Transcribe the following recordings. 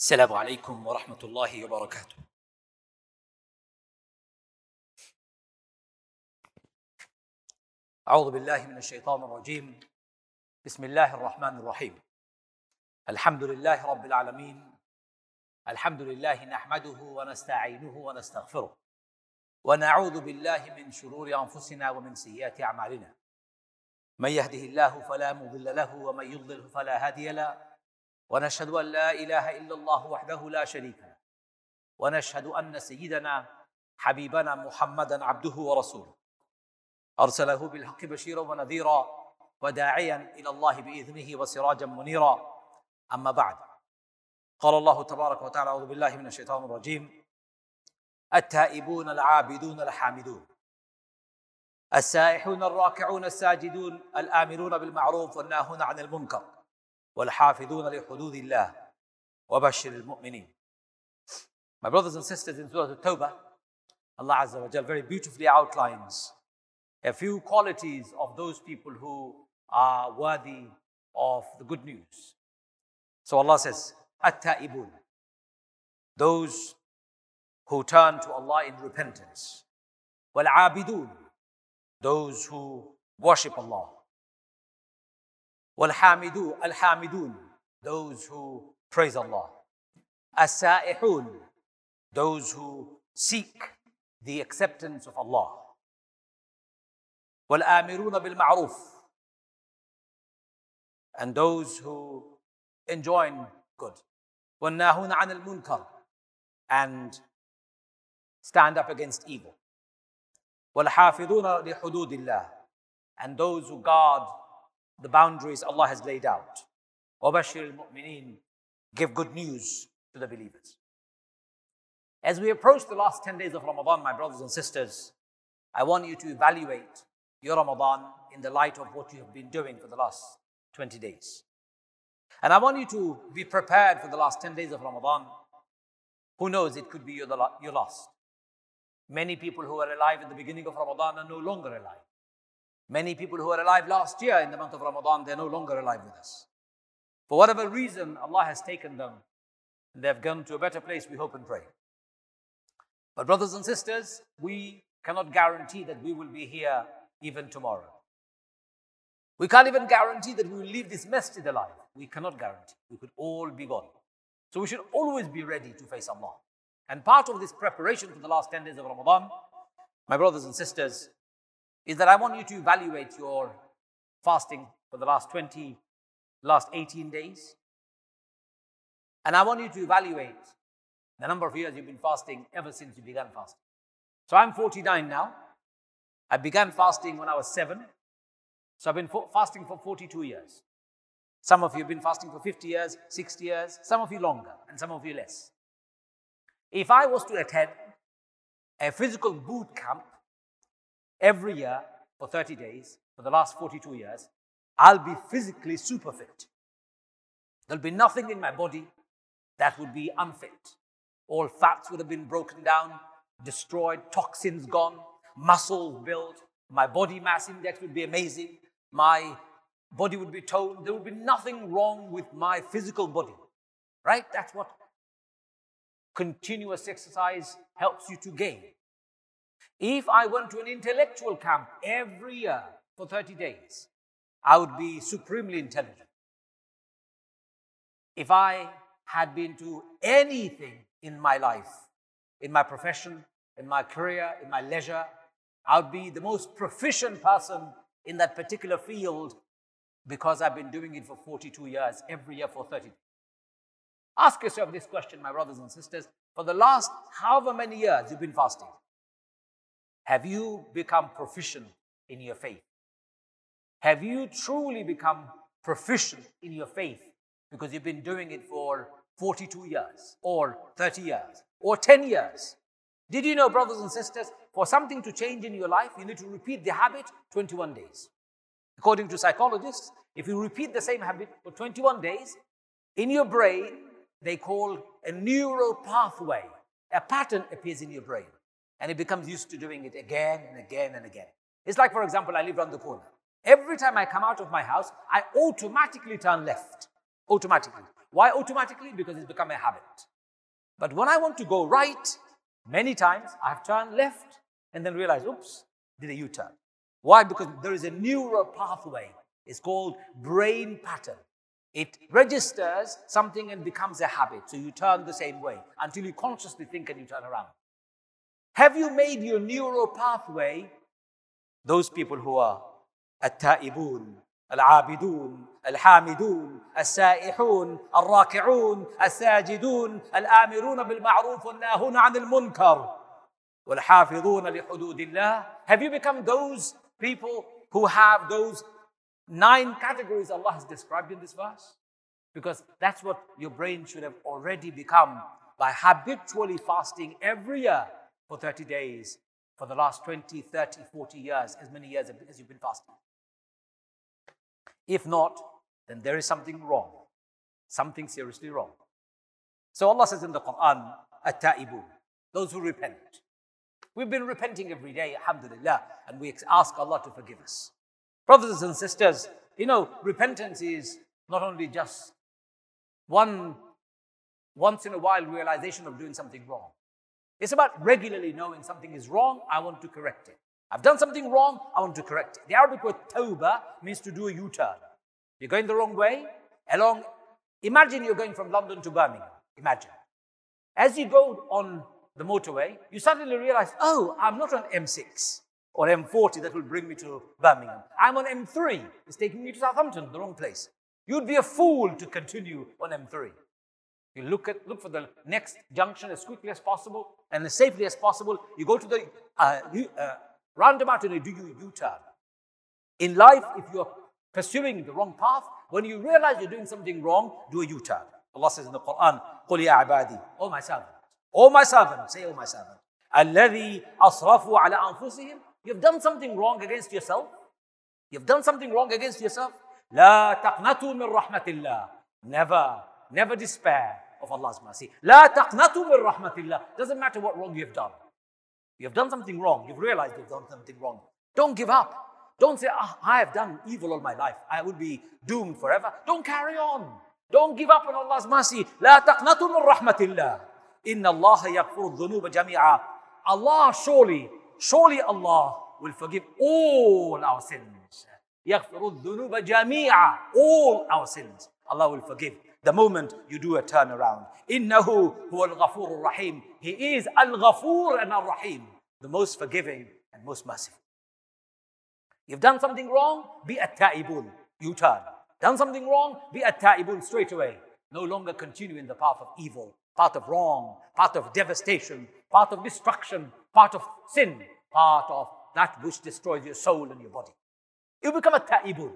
السلام عليكم ورحمة الله وبركاته. أعوذ بالله من الشيطان الرجيم. بسم الله الرحمن الرحيم. الحمد لله رب العالمين. الحمد لله نحمده ونستعينه ونستغفره. ونعوذ بالله من شرور أنفسنا ومن سيئات أعمالنا. من يهده الله فلا مضل له ومن يضلل فلا هادي له. ونشهد أن لا إله إلا الله وحده لا شريك له ونشهد أن سيدنا حبيبنا محمدًا عبده ورسوله أرسله بالحق بشيرًا ونذيرًا وداعيًا إلى الله بإذنه وسراجًا منيرًا أما بعد قال الله تبارك وتعالى أعوذ بالله من الشيطان الرجيم التائبون العابدون الحامدون السائحون الراكعون الساجدون الآمرون بالمعروف والناهون عن المنكر وَالْحَافِظُونَ لِحُدُودِ اللَّهِ وَبَشِّرِ الْمُؤْمِنِينَ. My brothers and sisters, in Surah At-Tawbah, Allah Azza wa Jal very beautifully outlines a few qualities of those people who are worthy of the good news. So Allah says, At-Ta'ibun, those who turn to Allah in repentance. Wal-Abidun, those who worship Allah. Al-Hamidun, those who praise Allah. As-Sa'ihun, those who seek the acceptance of Allah. Wal-Amiruna bil-Ma'ruf, and those who enjoin good. Wal-Nahuna an al-Munkar, and stand up against evil. Wal-Hafiduna li-Hududillah, and those who guard the boundaries Allah has laid out. وَبَشِّرِ الْمُؤْمِنِينَ, give good news to the believers. As we approach the last 10 days of Ramadan, my brothers and sisters, I want you to evaluate your Ramadan in the light of what you have been doing for the last 20 days. And I want you to be prepared for the last 10 days of Ramadan. Who knows, it could be your last. Many people who were alive at the beginning of Ramadan are no longer alive. Many people who were alive last year in the month of Ramadan, they're no longer alive with us. For whatever reason, Allah has taken them, and they've gone to a better place, we hope and pray. But brothers and sisters, we cannot guarantee that we will be here even tomorrow. We can't even guarantee that we will leave this masjid alive. We cannot guarantee. We could all be gone. So we should always be ready to face Allah. And part of this preparation for the last 10 days of Ramadan, my brothers and sisters, is that I want you to evaluate your fasting for the last 18 days. And I want you to evaluate the number of years you've been fasting ever since you began fasting. So I'm 49 now. I began fasting when I was 7. So I've been fasting for 42 years. Some of you have been fasting for 50 years, 60 years, some of you longer, and some of you less. If I was to attend a physical boot camp every year for 30 days, for the last 42 years, I'll be physically super fit. There'll be nothing in my body that would be unfit. All fats would have been broken down, destroyed, toxins gone, muscles built, my body mass index would be amazing, my body would be toned, there would be nothing wrong with my physical body, right? That's what continuous exercise helps you to gain. If I went to an intellectual camp every year for 30 days, I would be supremely intelligent. If I had been to anything in my life, in my profession, in my career, in my leisure, I would be the most proficient person in that particular field because I've been doing it for 42 years, every year for 30 days. Ask yourself this question, my brothers and sisters. For the last however many years you've been fasting, have you become proficient in your faith? Have you truly become proficient in your faith because you've been doing it for 42 years or 30 years or 10 years? Did you know, brothers and sisters, for something to change in your life, you need to repeat the habit 21 days. According to psychologists, if you repeat the same habit for 21 days, in your brain, they call a neural pathway, a pattern appears in your brain. And it becomes used to doing it again and again and again. It's like, for example, I live around the corner. Every time I come out of my house, I automatically turn left. Automatically. Why automatically? Because it's become a habit. But when I want to go right, many times I have turned left and then realized, oops, did a U-turn. Why? Because there is a neural pathway. It's called brain pattern. It registers something and becomes a habit. So you turn the same way until you consciously think and you turn around. Have you made your neural pathway? Those people who are التائبون, العابدون, الحامدون, السائحون, الراكعون, الساجدون, الآمرون بالمعروف والناهون عن المنكر والحافظون لحدود الله. Have you become those people who have those 9 categories Allah has described in this verse? Because that's what your brain should have already become by habitually fasting every year for 30 days for the last 20, 30, 40 years, as many years as you've been fasting. If not, then there is something wrong, something seriously wrong. So Allah says in the Quran, At-Ta'ibun, those who repent. We've been repenting every day, alhamdulillah, and we ask Allah to forgive us. Brothers and sisters, you know, repentance is not only just one once in a while realization of doing something wrong. It's about regularly knowing something is wrong, I want to correct it. I've done something wrong, I want to correct it. The Arabic word tawbah means to do a U-turn. You're going the wrong way, along, imagine you're going from London to Birmingham, imagine. As you go on the motorway, you suddenly realize, oh, I'm not on M6 or M40 that will bring me to Birmingham. I'm on M3, it's taking me to Southampton, the wrong place. You'd be a fool to continue on M3. You look for the next junction as quickly as possible and as safely as possible. You go to the roundabout and you do your U-turn. In life, if you're pursuing the wrong path, when you realize you're doing something wrong, do a U-turn. Allah says in the Quran, قُلْ يَا عَبَادِي, O my servant, O my servant, say O my servant, الَّذِي أَصْرَفُوا عَلَىٰ أَنفُسِهِمْ. You've done something wrong against yourself. You've done something wrong against yourself. لَا تَقْنَتُوا مِنْ رَحْمَةِ اللَّهِ. Never despair of Allah's mercy. La taqnatu min rahmatillah. Doesn't matter what wrong you've done. You've done something wrong. You've realized you've done something wrong. Don't give up. Don't say, I have done evil all my life. I would be doomed forever. Don't carry on. Don't give up on Allah's mercy. La taqnatu min rahmatillah. Inna Allah yaghfiru dhunuba jami'a. Allah surely Allah will forgive all our sins. Yaghfiru dhunuba jami'a. All our sins. Allah will forgive. The moment you do a turnaround. Innahu huwa al-Ghafur al-Rahim. He is al-Ghafur and al-Rahim. The most forgiving and most merciful. You've done something wrong, be at-Ta'ibun. You turn. Done something wrong, be at-Ta'ibun straight away. No longer continue in the path of evil, path of wrong, path of devastation, path of destruction, path of sin, path of that which destroys your soul and your body. You become at-Ta'ibun.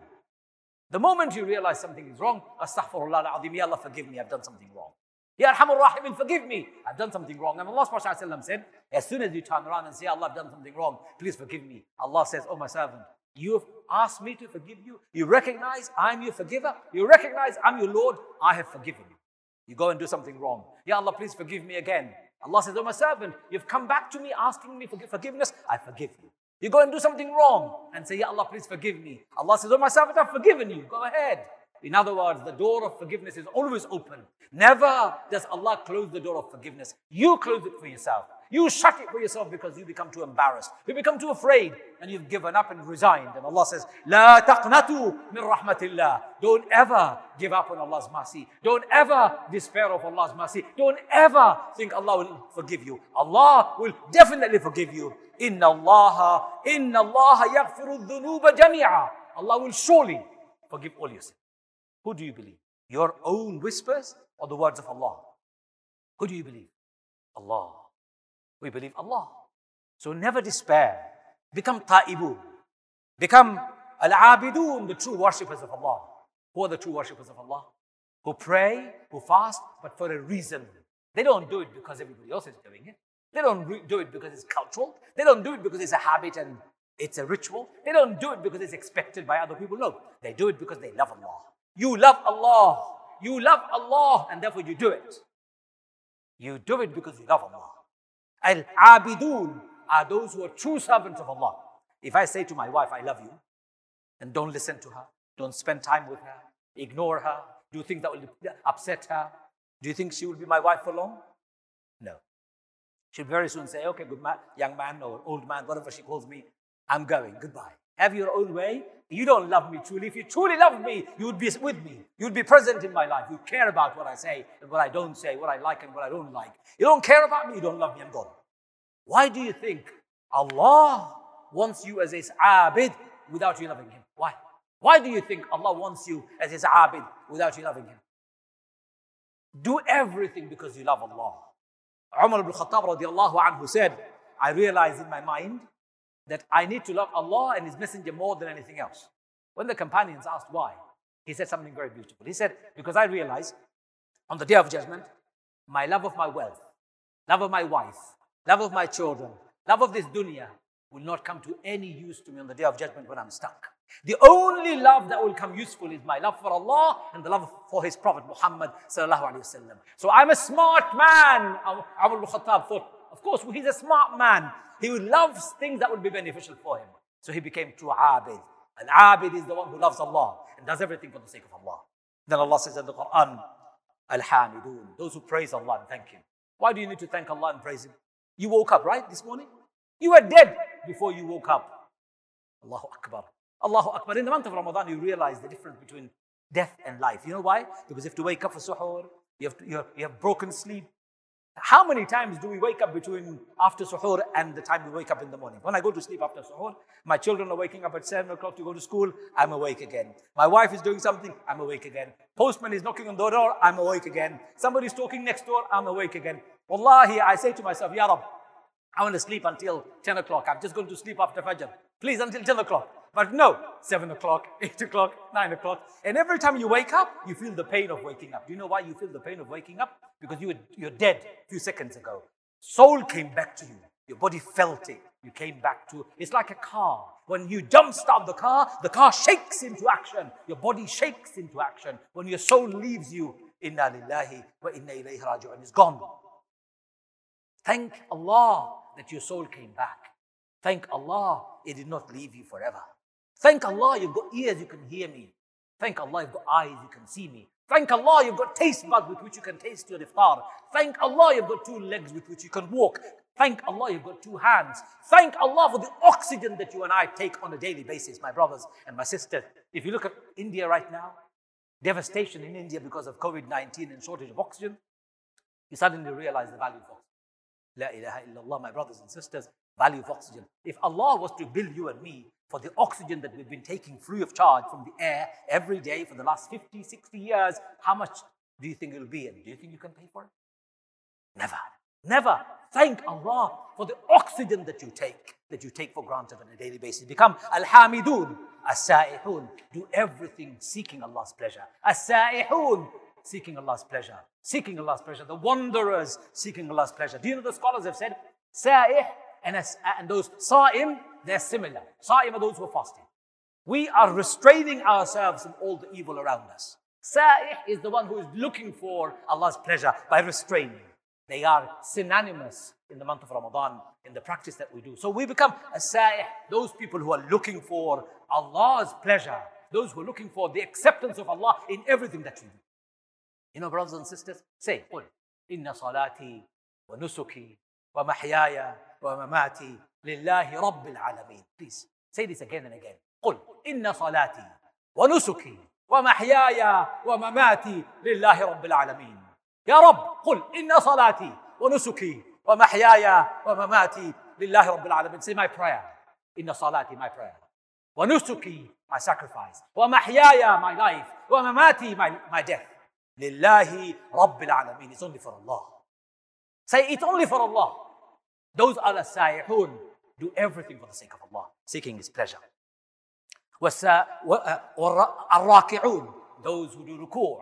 The moment you realize something is wrong, astaghfirullah al-azim, Ya Allah, forgive me, I've done something wrong. Ya Arhamur Rahimin, forgive me, I've done something wrong. And Allah ﷺ said, as soon as you turn around and say, Allah, I've done something wrong, please forgive me. Allah says, Oh my servant, you have asked me to forgive you. You recognize I'm your forgiver. You recognize I'm your Lord. I have forgiven you. You go and do something wrong. Ya Allah, please forgive me again. Allah says, Oh my servant, you've come back to me asking me for forgiveness. I forgive you. You go and do something wrong and say, Ya Allah, please forgive me. Allah says, Oh my servant, I've forgiven you. Go ahead. In other words, the door of forgiveness is always open. Never does Allah close the door of forgiveness. You close it for yourself. You shut it for yourself because you become too embarrassed. You become too afraid and you've given up and resigned. And Allah says, La taqnatu min rahmatillah. Don't ever give up on Allah's mercy. Don't ever despair of Allah's mercy. Don't ever think Allah will forgive you. Allah will definitely forgive you. Inna Allah yaghfiru dhunuba jami'a. Allah will surely forgive all your sins. Who do you believe? Your own whispers or the words of Allah? Who do you believe? Allah. We believe Allah. So never despair. Become ta'ibun. Become al-abidun, the true worshippers of Allah. Who are the true worshippers of Allah? Who pray, who fast, but for a reason. They don't do it because everybody else is doing it. They don't do it because it's cultural. They don't do it because it's a habit and it's a ritual. They don't do it because it's expected by other people. No, they do it because they love Allah. You love Allah. You love Allah and therefore you do it. You do it because you love Allah. Al-Abidun are those who are true servants of Allah. If I say to my wife, I love you, and don't listen to her, don't spend time with her, ignore her, Do you think that will upset her? Do you think she will be my wife for long? No. She'll very soon say, okay, good man, young man or old man, whatever she calls me, I'm going, goodbye. Have your own way. You don't love me truly. If you truly loved me, you would be with me. You would be present in my life. You care about what I say and what I don't say, what I like and what I don't like. You don't care about me, you don't love me, I'm gone. Why do you think Allah wants you as his abid without you loving him? Why? Why do you think Allah wants you as his abid without you loving him? Do everything because you love Allah. Umar ibn Khattab radiallahu anhu said, I realized in my mind that I need to love Allah and his messenger more than anything else. When the companions asked why, he said something very beautiful. He said, because I realized on the day of judgment, my love of my wealth, love of my wife, love of my children, love of this dunya will not come to any use to me on the day of judgment when I'm stuck. The only love that will come useful is my love for Allah and the love for his Prophet Muhammad sallallahu alaihi wasallam. So I'm a smart man, Umar ibn Khattab thought. Of course, he's a smart man. He loves things that would be beneficial for him. So he became true abid. And abid is the one who loves Allah and does everything for the sake of Allah. Then Allah says in the Quran, Alhamidun, those who praise Allah and thank him. Why do you need to thank Allah and praise him? You woke up, right, this morning? You were dead before you woke up. Allahu Akbar. Allahu Akbar. In the month of Ramadan, you realize the difference between death and life. You know why? Because you have to wake up for suhoor. You have broken sleep. How many times do we wake up between after suhoor and the time we wake up in the morning? When I go to sleep after suhoor, my children are waking up at 7 o'clock to go to school, I'm awake again. My wife is doing something, I'm awake again. Postman is knocking on the door, I'm awake again. Somebody's talking next door, I'm awake again. Wallahi, I say to myself, Ya Rab, I want to sleep until 10 o'clock. I'm just going to sleep after Fajr. Please, until 10 o'clock. But no, 7 o'clock, 8 o'clock, 9 o'clock. And every time you wake up, you feel the pain of waking up. Do you know why you feel the pain of waking up? Because you're dead a few seconds ago. Soul came back to you. Your body felt it. You came back to, it's like a car. When you jumpstart the car shakes into action. Your body shakes into action. When your soul leaves you, Inna lillahi wa inna ilayhi raji'un. It's gone. Thank Allah that your soul came back. Thank Allah it did not leave you forever. Thank Allah you've got ears, you can hear me. Thank Allah you've got eyes, you can see me. Thank Allah you've got taste buds with which you can taste your iftar. Thank Allah you've got two legs with which you can walk. Thank Allah you've got two hands. Thank Allah for the oxygen that you and I take on a daily basis, my brothers and my sisters. If you look at India right now, devastation in India because of COVID-19 and shortage of oxygen, you suddenly realize the value of oxygen. La ilaha illallah, my brothers and sisters, value of oxygen. If Allah was to bill you and me for the oxygen that we've been taking free of charge from the air every day for the last 50, 60 years, how much do you think it'll be? And do you think you can pay for it? Never, never. Thank Allah for the oxygen that you take for granted on a daily basis. Become Alhamidun, As-Sa'ihun, do everything seeking Allah's pleasure. As-Sa'ihun, seeking Allah's pleasure. Seeking Allah's pleasure. The wanderers seeking Allah's pleasure. Do you know the scholars have said, Sa'ih and those Sa'im, they're similar. Sa'im are those who are fasting. We are restraining ourselves from all the evil around us. Sa'ih is the one who is looking for Allah's pleasure by restraining. They are synonymous in the month of Ramadan, in the practice that we do. So we become a Sa'ih, those people who are looking for Allah's pleasure, those who are looking for the acceptance of Allah in everything that we do. You know, brothers and sisters, say, قُلْ إِنَّ صَلَاتِي وَنُسُكِي وَمَحْيَايَ وَمَمَاتِي لِلَّهِ رَبِّ الْعَالَمِينَ. Please, say this again and again. قُلْ إِنَّ صَلَاتِي وَنُسُكِي وَمَحْيَايَ وَمَمَاتِي لِلَّهِ رَبِّ الْعَالَمِينَ. يا رب قُلْ إِنَّ صَلَاتِي وَنُسُكِي وَمَحْيَايَ وَمَمَاتِي لِلَّهِ رَبِّ الْعَالَمِينَ. Say my prayer. إِنَّ صَلَاتِي, my prayer. وَنُسُكِي, my sacrifice. وَمَحْيَايَ, my life. وَمَمَاتِي, my death. Lillahi Rabbil Alameen. It's only for Allah. Say, it's only for Allah. Those are the Sa'ihun. Do everything for the sake of Allah, seeking His pleasure. Al-Raki'un. Those who do ruku'.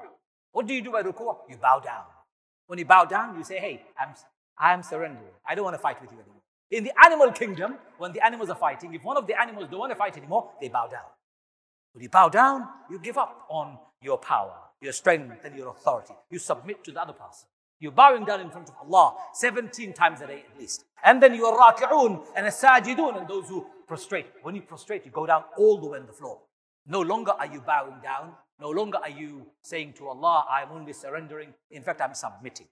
What do you do by ruku'? You bow down. When you bow down, you say, hey, I am surrendering. I don't want to fight with you anymore. In the animal kingdom, when the animals are fighting, if one of the animals don't want to fight anymore, they bow down. When you bow down, you give up on your power, your strength and your authority. You submit to the other person. You're bowing down in front of Allah 17 times a day at least. And then you are raki'un and as-sajidun, and those who prostrate. When you prostrate, you go down all the way on the floor. No longer are you bowing down. No longer are you saying to Allah, I'm only surrendering. In fact, I'm submitting.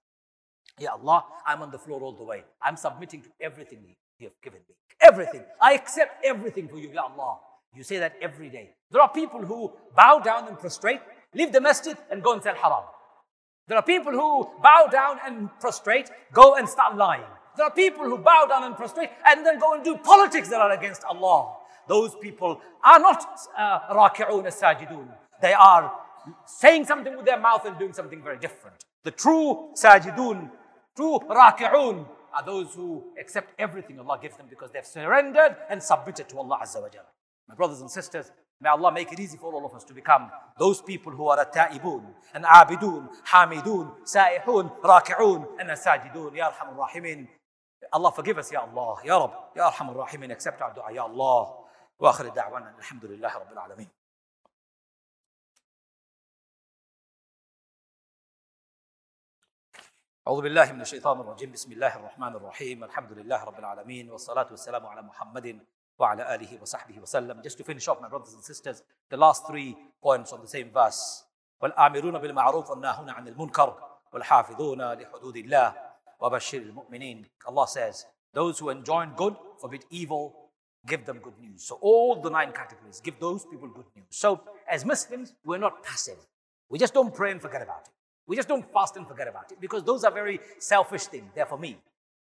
Ya Allah, I'm on the floor all the way. I'm submitting to everything you have given me. Everything. I accept everything for you, Ya Allah. You say that every day. There are people who bow down and prostrate, leave the masjid and go and sell haram. There are people who bow down and prostrate, go and start lying. There are people who bow down and prostrate and then go and do politics that are against Allah. Those people are not raki'un as-sajidun. They are saying something with their mouth and doing something very different. The true sajidun, true raki'un are those who accept everything Allah gives them because they've surrendered and submitted to Allah Azza wa Jalla. My brothers and sisters, may Allah make it easy for all of us to become those people who are at-ta'ibun, and abidun, hamidun, sa'ihun, raki'un, and as-sajidun. Ya Arhamar Rahimin. Allah forgive us, Ya Allah. Ya Rabb, Ya Arhamar Rahimin. Accept our dua, Ya Allah. Wa akhir da'wana, alhamdulillahi Rabbil Alameen. أعوذ بالله من الشيطان الرجيم بسم الله الرحمن الرحيم الحمد لله رب العالمين والصلاة والسلام على محمد وعلى آله وصحبه وسلم. Just to finish off, my brothers and sisters, the last 3 points on the same verse. والآمرون بالمعروف والناهون عن المنكر والحافظون لحدود الله وبشر المؤمنين. Allah says, those who enjoin good, forbid evil, give them good news. So all the 9 categories, give those people good news. So as Muslims, we're not passive. We just don't pray and forget about it. We just don't fast and forget about it, because those are very selfish things. They're for me.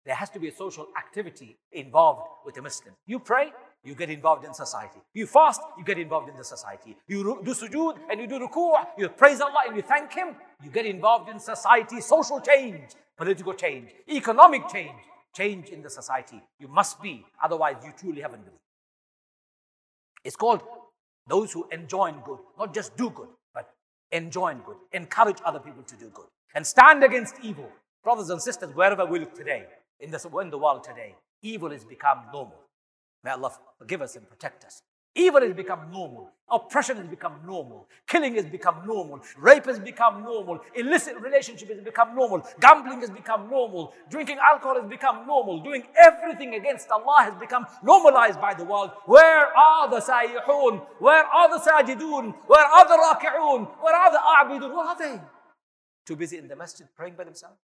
There has to be a social activity involved with a Muslim. You pray, you get involved in society. You fast, you get involved in the society. You do sujood and you do ruku', you praise Allah and you thank Him. You get involved in society, social change, political change, economic change, change in the society. You must be, otherwise you truly haven't believed. It's called those who enjoin good, not just do good. Enjoin good, encourage other people to do good, and stand against evil. Brothers and sisters, wherever we look today, in the world today, evil has become normal. May Allah forgive us and protect us. Evil has become normal. Oppression has become normal. Killing has become normal. Rape has become normal. Illicit relationship has become normal. Gambling has become normal. Drinking alcohol has become normal. Doing everything against Allah has become normalized by the world. Where are the sayihun? Where are the sajidun? Where are the raki'un? Where are the a'bidun? Where are they? Too busy in the masjid praying by themselves?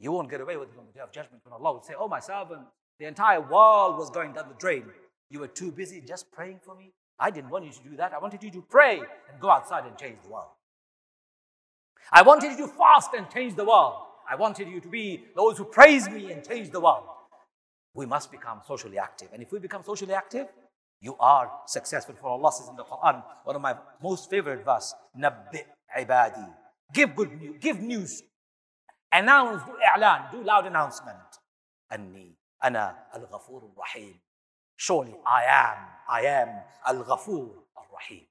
You won't get away with it on the day of judgment when Allah will say, oh my servant, the entire world was going down the drain. You were too busy just praying for me. I didn't want you to do that. I wanted you to pray and go outside and change the world. I wanted you to fast and change the world. I wanted you to be those who praise me and change the world. We must become socially active. And if we become socially active, you are successful. For Allah says in the Quran, one of my most favorite verse, Nabbi ibadi. Give good news. Give news. Announce, do i'lan, do loud announcement. Anni, ana al-Ghafoor al-Rahim. Surely I am Al-Ghafoor Al-Rahim.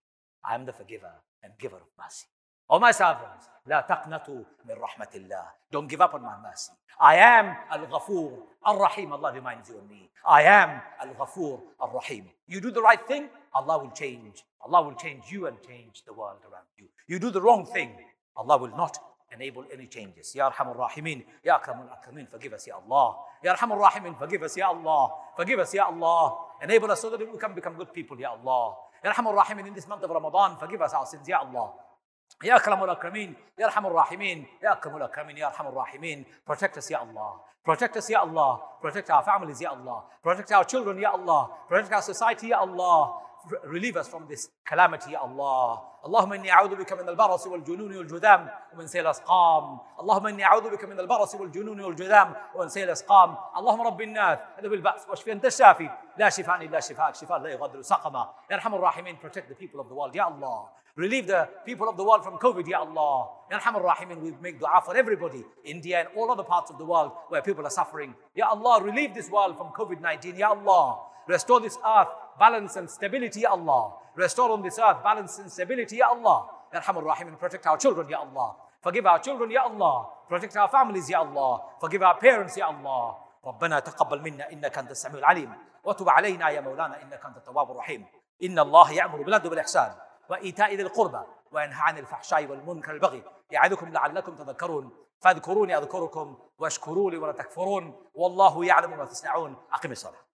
I am the forgiver and giver of mercy. Oh my servants, la taqnatu min rahmatillah. Don't give up on my mercy. I am Al-Ghafoor Al-Rahim. Allah reminds you of me. I am Al-Ghafoor Al-Rahim. You do the right thing, Allah will change. Allah will change you and change the world around you. You do the wrong thing, Allah will not enable any changes. Ya Arhamar Rahimin, Ya Akramul Akramin, forgive us, Ya Allah. Ya Arhamar Rahimin, forgive us, Ya Allah. Forgive us, Ya Allah. Enable us so that we can become good people, Ya Allah. Ya Arhamar Rahimin, in this month of Ramadan, forgive us our sins, Ya Allah. Ya Akramul Akramin, Ya Arhamar Rahimin, Ya Akramul Akramin, Ya Arhamar Rahimin. Protect us, Ya Allah. Protect us, Ya Allah. Protect our families, Ya Allah. Protect our children, Ya Allah. Protect our society, Ya Allah. Relieve us from this calamity, Ya Allah. اللهم إني أعوذ بك من البرص والجنون والجذام ومن سيل الأسقام. اللهم إني أعوذ بك من البرص والجنون والجذام ومن سيل الأسقام. اللهم رب الناس اذهب البأس واشف أنت الشافي لا شفاء إلا شفاءك شفاء لا يغادر سقما. يا أرحم الراحمين, protect the people of the world, Ya Allah. Relieve the people of the world from COVID, Ya Allah. Ya Arhamar Rahimin, we make dua for everybody, India and all other parts of the world where people are suffering. Ya Allah, relieve this world from COVID-19, Ya Allah. Restore this earth, balance and stability, Ya Allah. Restore on this earth, balance and stability, Ya Allah. Ya Arhamar Rahimin, protect our children, Ya Allah. Forgive our children, Ya Allah. Protect our families, Ya Allah. Forgive our parents, Ya Allah. ربنا تقبل منا إنك أنت السميع العليم وتب علينا يا مولانا إنك أنت التواب الرحيم. إن الله يأمر بالعدل والإحسان وإيتاء ذي القربى وينهى عن الفحشاء والمنكر والبغي يعظكم لعلكم تذكرون فاذكروني أذكركم واشكروا لي ولا تكفرون والله يعلم ما تصنعون. أقم الصلاة.